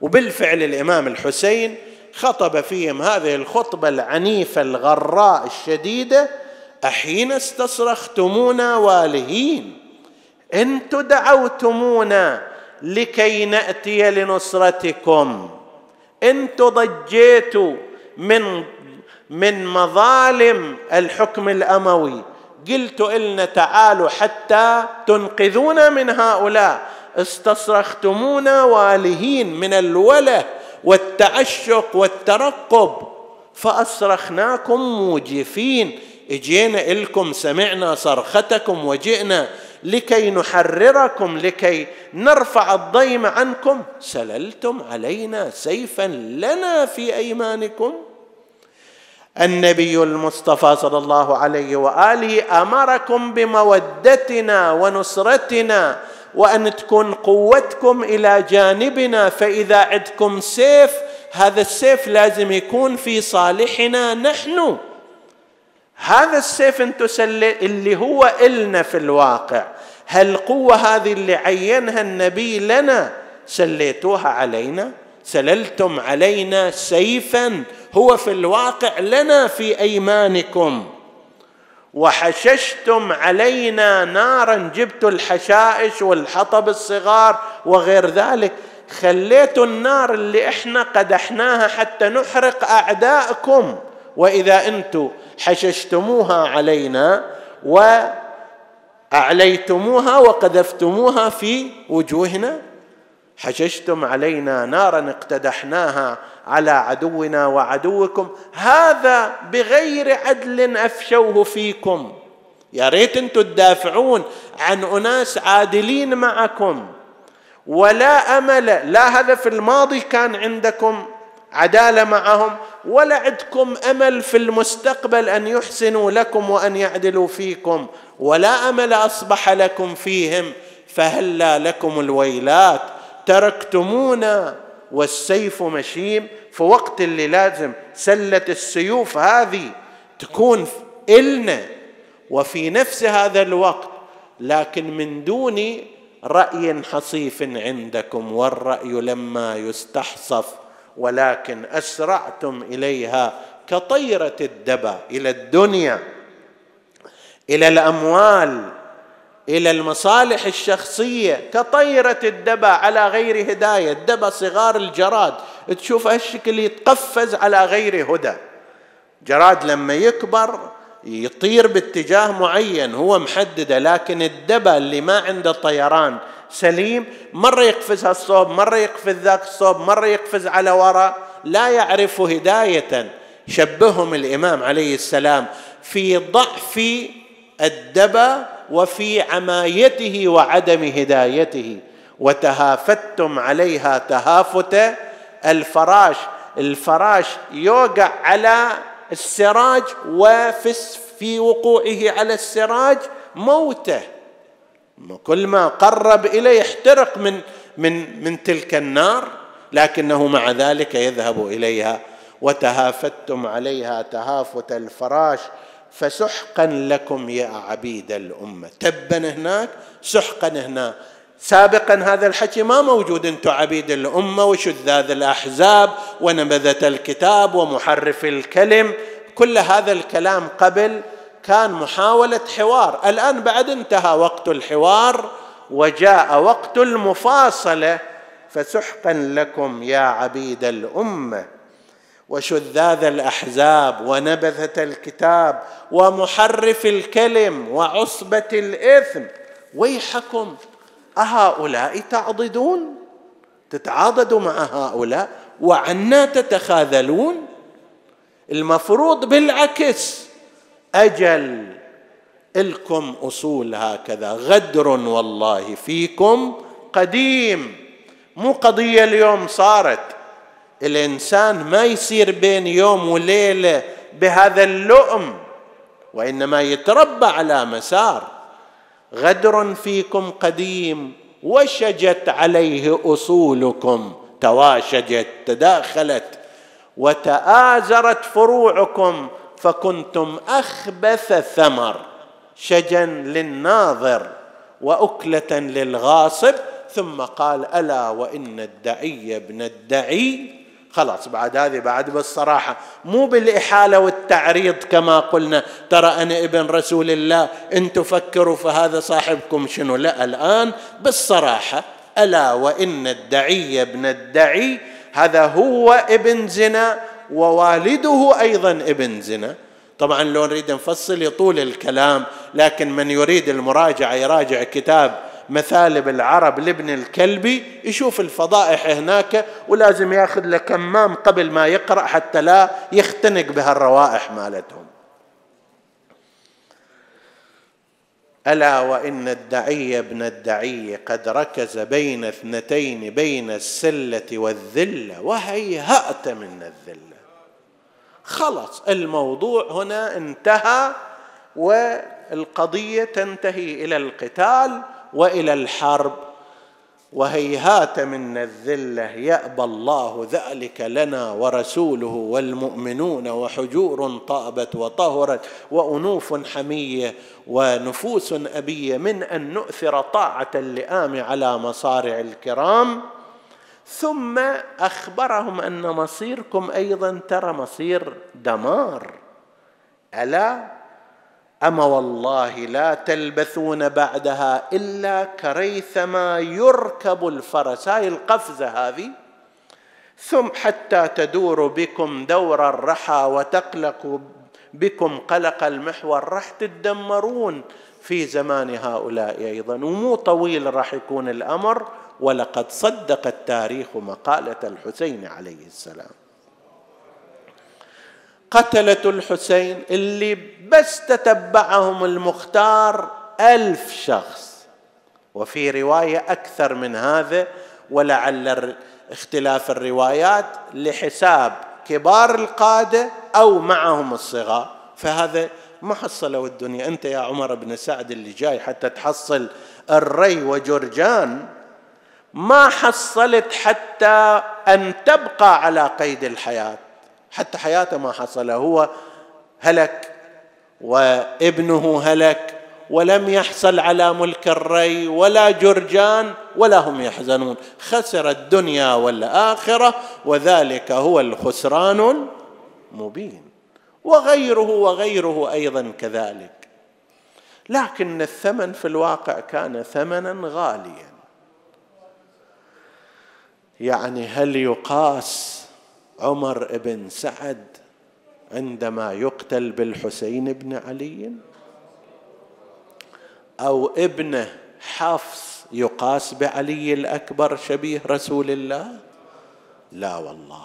وبالفعل الإمام الحسين خطب فيهم هذه الخطبة العنيفة الغراء الشديدة: أحين استصرختمونا والهين، أنتم دعوتمونا لكي نأتي لنصرتكم، أنتم ضجيتوا من مظالم الحكم الأموي، قلتوا إلنا تعالوا حتى تنقذونا من هؤلاء، استصرختمونا والهين من الوله والتعشق والترقب، فأصرخناكم موجفين، اجينا إلكم، سمعنا صرختكم وجئنا لكي نحرركم، لكي نرفع الضيم عنكم، سللتم علينا سيفا لنا في أيمانكم. النبي المصطفى صلى الله عليه وآله أمركم بمودتنا ونصرتنا، وأن تكون قوتكم إلى جانبنا، فإذا عندكم سيف هذا السيف لازم يكون في صالحنا نحن، هذا السيف انتو اللي هو إلنا في الواقع، هالقوة هذه اللي عينها النبي لنا سليتوها علينا، سللتم علينا سيفا هو في الواقع لنا في أيمانكم، وحششتم علينا نارا، جبتوا الحشائش والحطب الصغار وغير ذلك، خليتوا النار اللي احنا قدحناها حتى نحرق أعداءكم، وإذا أنتم حششتموها علينا وأعليتموها وقذفتموها في وجوهنا. حششتم علينا نارا اقتدحناها على عدونا وعدوكم، هذا بغير عدل أفشوه فيكم. يا ريت أنتم تدافعون عن أناس عادلين معكم، ولا أمل، لا هذا في الماضي كان عندكم عدالة معهم، ولا عندكم أمل في المستقبل أن يحسنوا لكم وأن يعدلوا فيكم، ولا أمل أصبح لكم فيهم، فهلا لكم الويلات، تركتمونا والسيف مشيم. في وقت اللي لازم سلة السيوف هذه تكون إلنا وفي نفس هذا الوقت، لكن من دون رأي حصيف عندكم، والرأي لما يستحصف، ولكن أسرعتم إليها كطيرة الدبا، إلى الدنيا، إلى الأموال، إلى المصالح الشخصية كطيرة الدبا على غير هداية. الدبا صغار الجراد، تشوف هالشكل يتقفز على غير هدى، جراد لما يكبر يطير باتجاه معين هو محدده، لكن الدبا اللي ما عنده طيران سليم مرة يقفز هالصوب، مرة يقفز ذاك الصوب، مرة يقفز على وراء، لا يعرف هداية. شبههم الإمام عليه السلام في ضعف الدبا وفي عمايته وعدم هدايته. وتهافتم عليها تهافت الفراش، الفراش يوقع على السراج وفي وقوعه على السراج موته، كل ما قرب إليه يحترق من تلك النار، لكنه مع ذلك يذهب إليها. وتهافتم عليها تهافت الفراش فسحقا لكم يا عبيد الأمة، تبا هناك، سحقا هنا، سابقا هذا الحكي ما موجود، أنتم عبيد الأمة وشذاذ الأحزاب ونبذة الكتاب ومحرف الكلم، كل هذا الكلام قبل كان محاولة حوار، الآن بعد انتهى وقت الحوار وجاء وقت المفاصلة، فسحقا لكم يا عبيد الأمة وشذاذ الأحزاب ونبذة الكتاب ومحرف الكلم وعصبة الإثم، ويحكم أهؤلاء تعضدون، تتعاضدوا مع هؤلاء وعنا تتخاذلون؟ المفروض بالعكس، أجل إلكم أصول هكذا، غدر والله فيكم قديم، مو قضية اليوم صارت، الإنسان ما يصير بين يوم وليلة بهذا اللؤم، وإنما يتربى على مسار. غدر فيكم قديم وشجت عليه أصولكم، تواشجت تداخلت وتآزرت فروعكم فكنتم أخبث ثمر، شجا للناظر وأكلة للغاصب. ثم قال ألا وإن الدعي ابن الدعي، خلاص بعد هذه بعد بالصراحة، مو بالإحالة والتعريض كما قلنا ترى أنا ابن رسول الله إن تفكروا فهذا صاحبكم شنو، لا الآن بالصراحة ألا وإن الدعي ابن الدعي، هذا هو ابن زنا ووالده أيضا ابن زنا. طبعا لو نريد نفصل يطول الكلام، لكن من يريد المراجعة يراجع كتاب مثالب العرب لابن الكلبي، يشوف الفضائح هناك، ولازم ياخذ له كمام قبل ما يقرأ حتى لا يختنق بهالروائح مالتهم. ألا وإن الدعي ابن الدعي قد ركز بين اثنتين بين السلة والذلة وهيهأت من الذلة. خلص الموضوع هنا انتهى، والقضية تنتهي إلى القتال وإلى الحرب. وهيهات منا الذلة يأبى الله ذلك لنا ورسوله والمؤمنون، وحجور طابت وطهرت وأنوف حمية ونفوس أبية من أن نؤثر طاعة اللئام على مصارع الكرام. ثم أخبرهم أن مصيركم أيضا ترى مصير دمار. ألا أما والله لا تلبثون بعدها إلا كريثما يركب الفرس، هاي القفزة هذه، ثم حتى تدور بكم دور الرحى وتقلق بكم قلق المحور. راح تتدمرون في زمان هؤلاء أيضا، ومو طويل راح يكون الأمر. ولقد صدق التاريخ مقالة الحسين عليه السلام. قتلة الحسين اللي بس تتبعهم المختار 1000 شخص، وفي رواية أكثر من هذا، ولعل اختلاف الروايات لحساب كبار القادة أو معهم الصغار. فهذا ما حصلوا الدنيا، أنت يا عمر بن سعد اللي جاي حتى تحصل الري وجرجان، ما حصلت حتى أن تبقى على قيد الحياة، حتى حياته ما حصل، هو هلك وابنه هلك، ولم يحصل على ملك الري ولا جرجان ولا هم يحزنون. خسر الدنيا والآخرة وذلك هو الخسران المبين. وغيره أيضا كذلك، لكن الثمن في الواقع كان ثمنا غاليا. يعني هل يقاس عمر بن سعد عندما يقتل بالحسين بن علي؟ أو ابنه حفص يقاس بعلي الأكبر شبيه رسول الله؟ لا والله.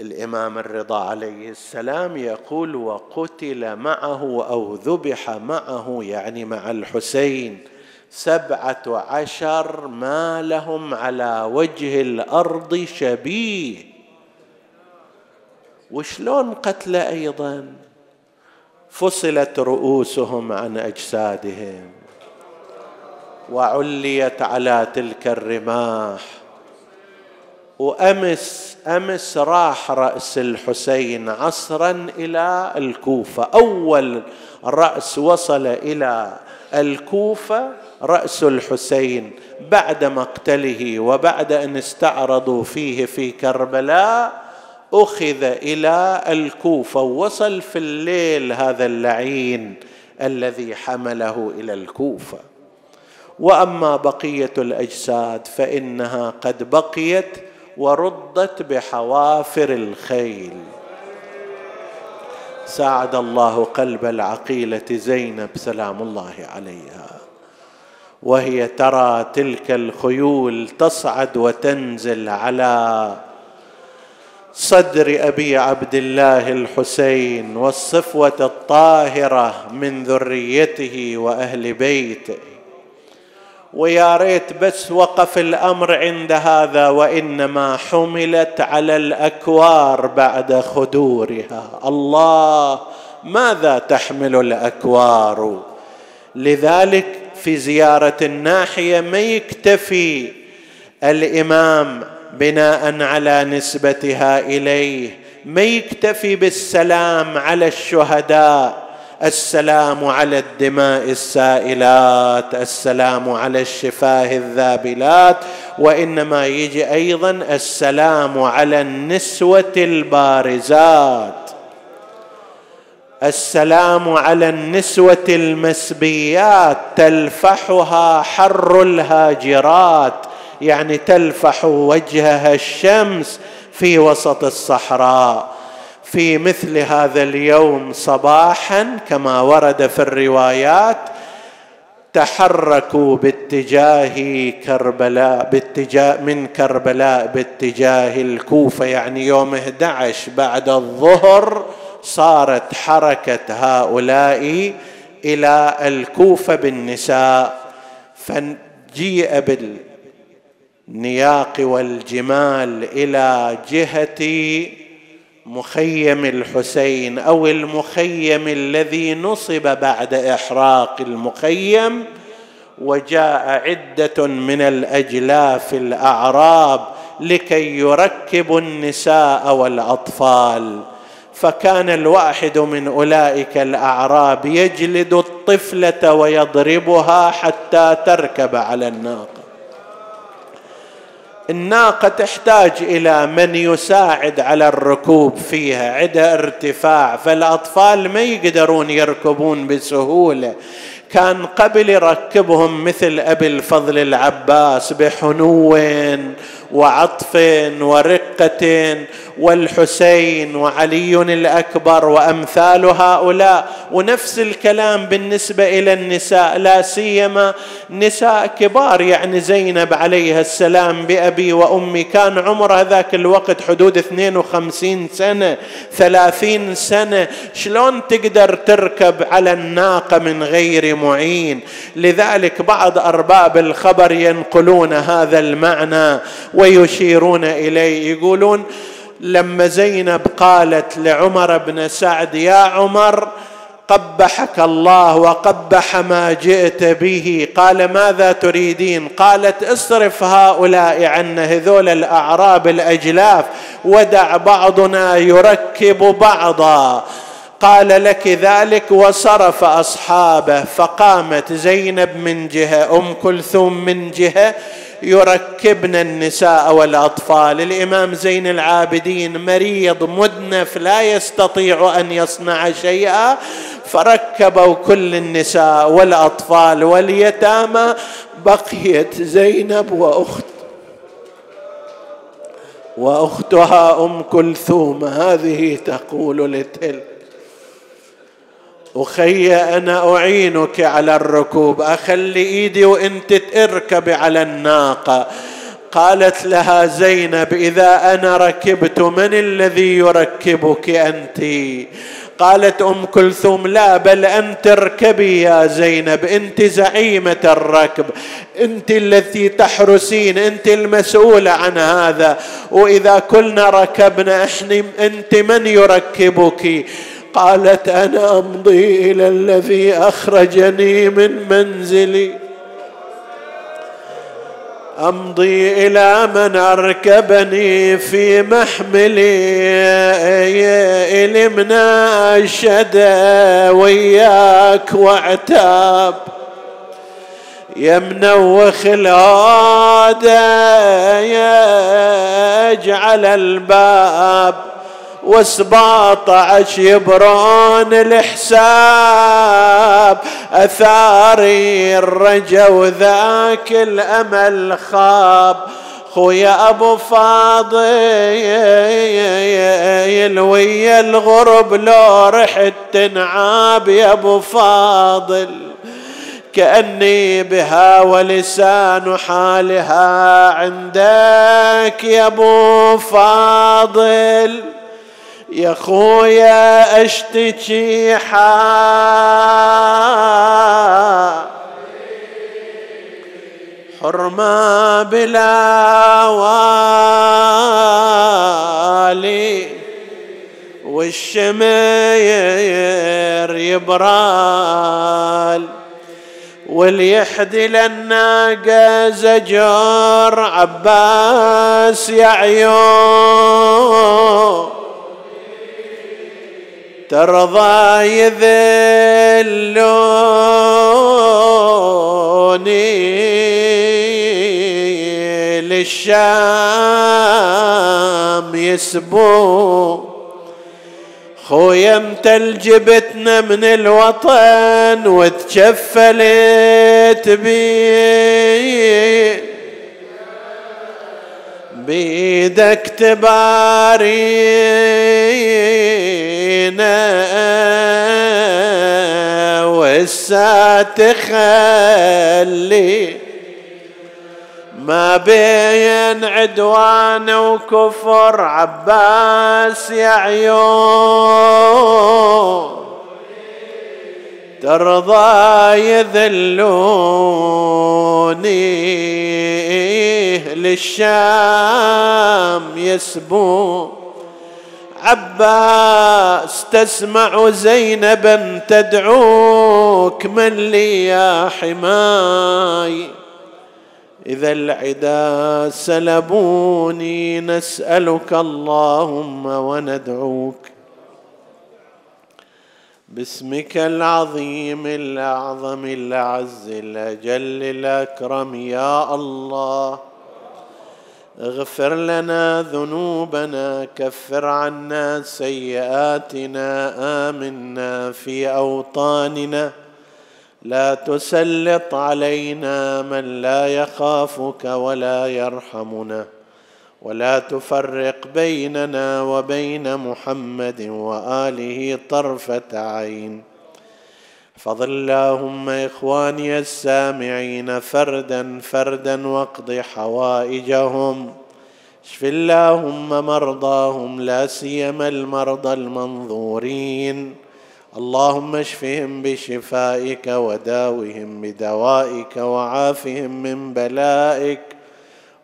الإمام الرضا عليه السلام يقول وقتل معه أو ذبح معه، يعني مع الحسين، 17 ما لهم على وجه الأرض شبيه. وشلون قتل أيضا؟ فصلت رؤوسهم عن أجسادهم وعليت على تلك الرماح. وأمس راح رأس الحسين عصرا إلى الكوفة، أول رأس وصل إلى الكوفة رأس الحسين بعد مقتله، وبعد أن استعرضوا فيه في كربلاء أخذ إلى الكوفة، ووصل في الليل هذا اللعين الذي حمله إلى الكوفة. وأما بقية الأجساد فإنها قد بقيت وردت بحوافر الخيل. ساعد الله قلب العقيلة زينب سلام الله عليها وهي ترى تلك الخيول تصعد وتنزل على صدر أبي عبد الله الحسين والصفوة الطاهرة من ذريته وأهل بيته. ويا ريت بس وقف الأمر عند هذا، وإنما حملت على الأكوار بعد خدورها. الله، ماذا تحمل الأكوار؟ لذلك في زيارة الناحية ما يكتفي الإمام بناء على نسبتها إليه، ما يكتفي بالسلام على الشهداء، السلام على الدماء السائلات، السلام على الشفاه الذابلات، وإنما يجي أيضا السلام على النسوة البارزات، السلام على النسوة المسبيات تلفحها حر الهاجرات، يعني تلفح وجهها الشمس في وسط الصحراء في مثل هذا اليوم صباحا، كما ورد في الروايات تحركوا باتجاه كربلاء من كربلاء باتجاه الكوفة. يعني يوم 11 بعد الظهر صارت حركة هؤلاء إلى الكوفة بالنساء، فجيء بالنياق والجمال إلى جهة مخيم الحسين أو المخيم الذي نصب بعد إحراق المخيم، وجاء عدة من الأجلاف الأعراب لكي يركبوا النساء والأطفال. فكان الواحد من أولئك الأعراب يجلد الطفلة ويضربها حتى تركب على الناقة. الناقة تحتاج إلى من يساعد على الركوب فيها، عندها ارتفاع فالأطفال ما يقدرون يركبون بسهولة. كان قبل يركبهم مثل أبي الفضل العباس بحنو وعطف ورقة، والحسين وعلي الأكبر وأمثال هؤلاء. ونفس الكلام بالنسبة إلى النساء، لا سيما نساء كبار. يعني زينب عليها السلام بأبي وأمي كان عمرها ذاك الوقت حدود 52 سنة 30 سنة، شلون تقدر تركب على الناقة من غير معين؟ لذلك بعض أرباب الخبر ينقلون هذا المعنى ويشيرون إليه، يقولون لما زينب قالت لعمر بن سعد يا عمر قبحك الله وقبح ما جئت به، قال ماذا تريدين؟ قالت اصرف هؤلاء عنا، هذول الأعراب الأجلاف، ودع بعضنا يركب بعضا. قال لك ذلك وصرف أصحابه. فقامت زينب من جهة، أم كلثوم من جهة، يركبن النساء والأطفال. الإمام زين العابدين مريض مدنف لا يستطيع أن يصنع شيئا، فركبوا كل النساء والأطفال واليتامى، بقيت زينب وأختها أم كلثوم. هذه تقول لتلك أخي أنا أعينك على الركوب، أخلي إيدي وإنت تركب على الناقة. قالت لها زينب إذا أنا ركبت من الذي يركبك أنت؟ قالت أم كلثوم لا، بل أنت اركبي يا زينب، أنت زعيمة الركب، أنت التي تحرسين، أنت المسؤولة عن هذا، وإذا كلنا ركبنا إحنا أنت من يركبك؟ قالت أنا أمضي إلى الذي أخرجني من منزلي، أمضي إلى من أركبني في محملي، إلمنا شدى وياك وعتاب. يا منوخ الهادة يجعل الباب و17 يبرون الحساب. أثاري الرجا وذاك الأمل خاب، خويا أبو فاضل ويا الغرب لو رحت تنعاب. يا أبو فاضل كأني بها ولسان حالها عندك. يا أبو فاضل يا خويا أشتكي حرمة بلا والي، والشمير يبرال واليحدي للناقة زجر عباس. يا عيون ترضى يذلوني للشام يسبو، خويا متل جبتنا من الوطن وتشفلت بيه، بيدك تبارينا وإسا تخلي ما بين عدوان وكفر عباس. يا عيون ترضى يذلوني للشام يسبون. عباس تسمع زينبا تدعوك من لي يا حماي، إذا العدا سلبوني نسألك اللهم وندعوك باسمك العظيم الأعظم الأعز الأجل الأكرم. يا الله اغفر لنا ذنوبنا، كفر عنا سيئاتنا، آمنا في أوطاننا، لا تسلط علينا من لا يخافك ولا يرحمنا، ولا تفرق بيننا وبين محمد وآله طرفة عين. احفظ اللهم إخواني السامعين فردا فردا واقض حوائجهم، اشف اللهم مرضاهم لا سيما المرضى المنظورين، اللهم اشفهم بشفائك وداوهم بدوائك وعافهم من بلائك،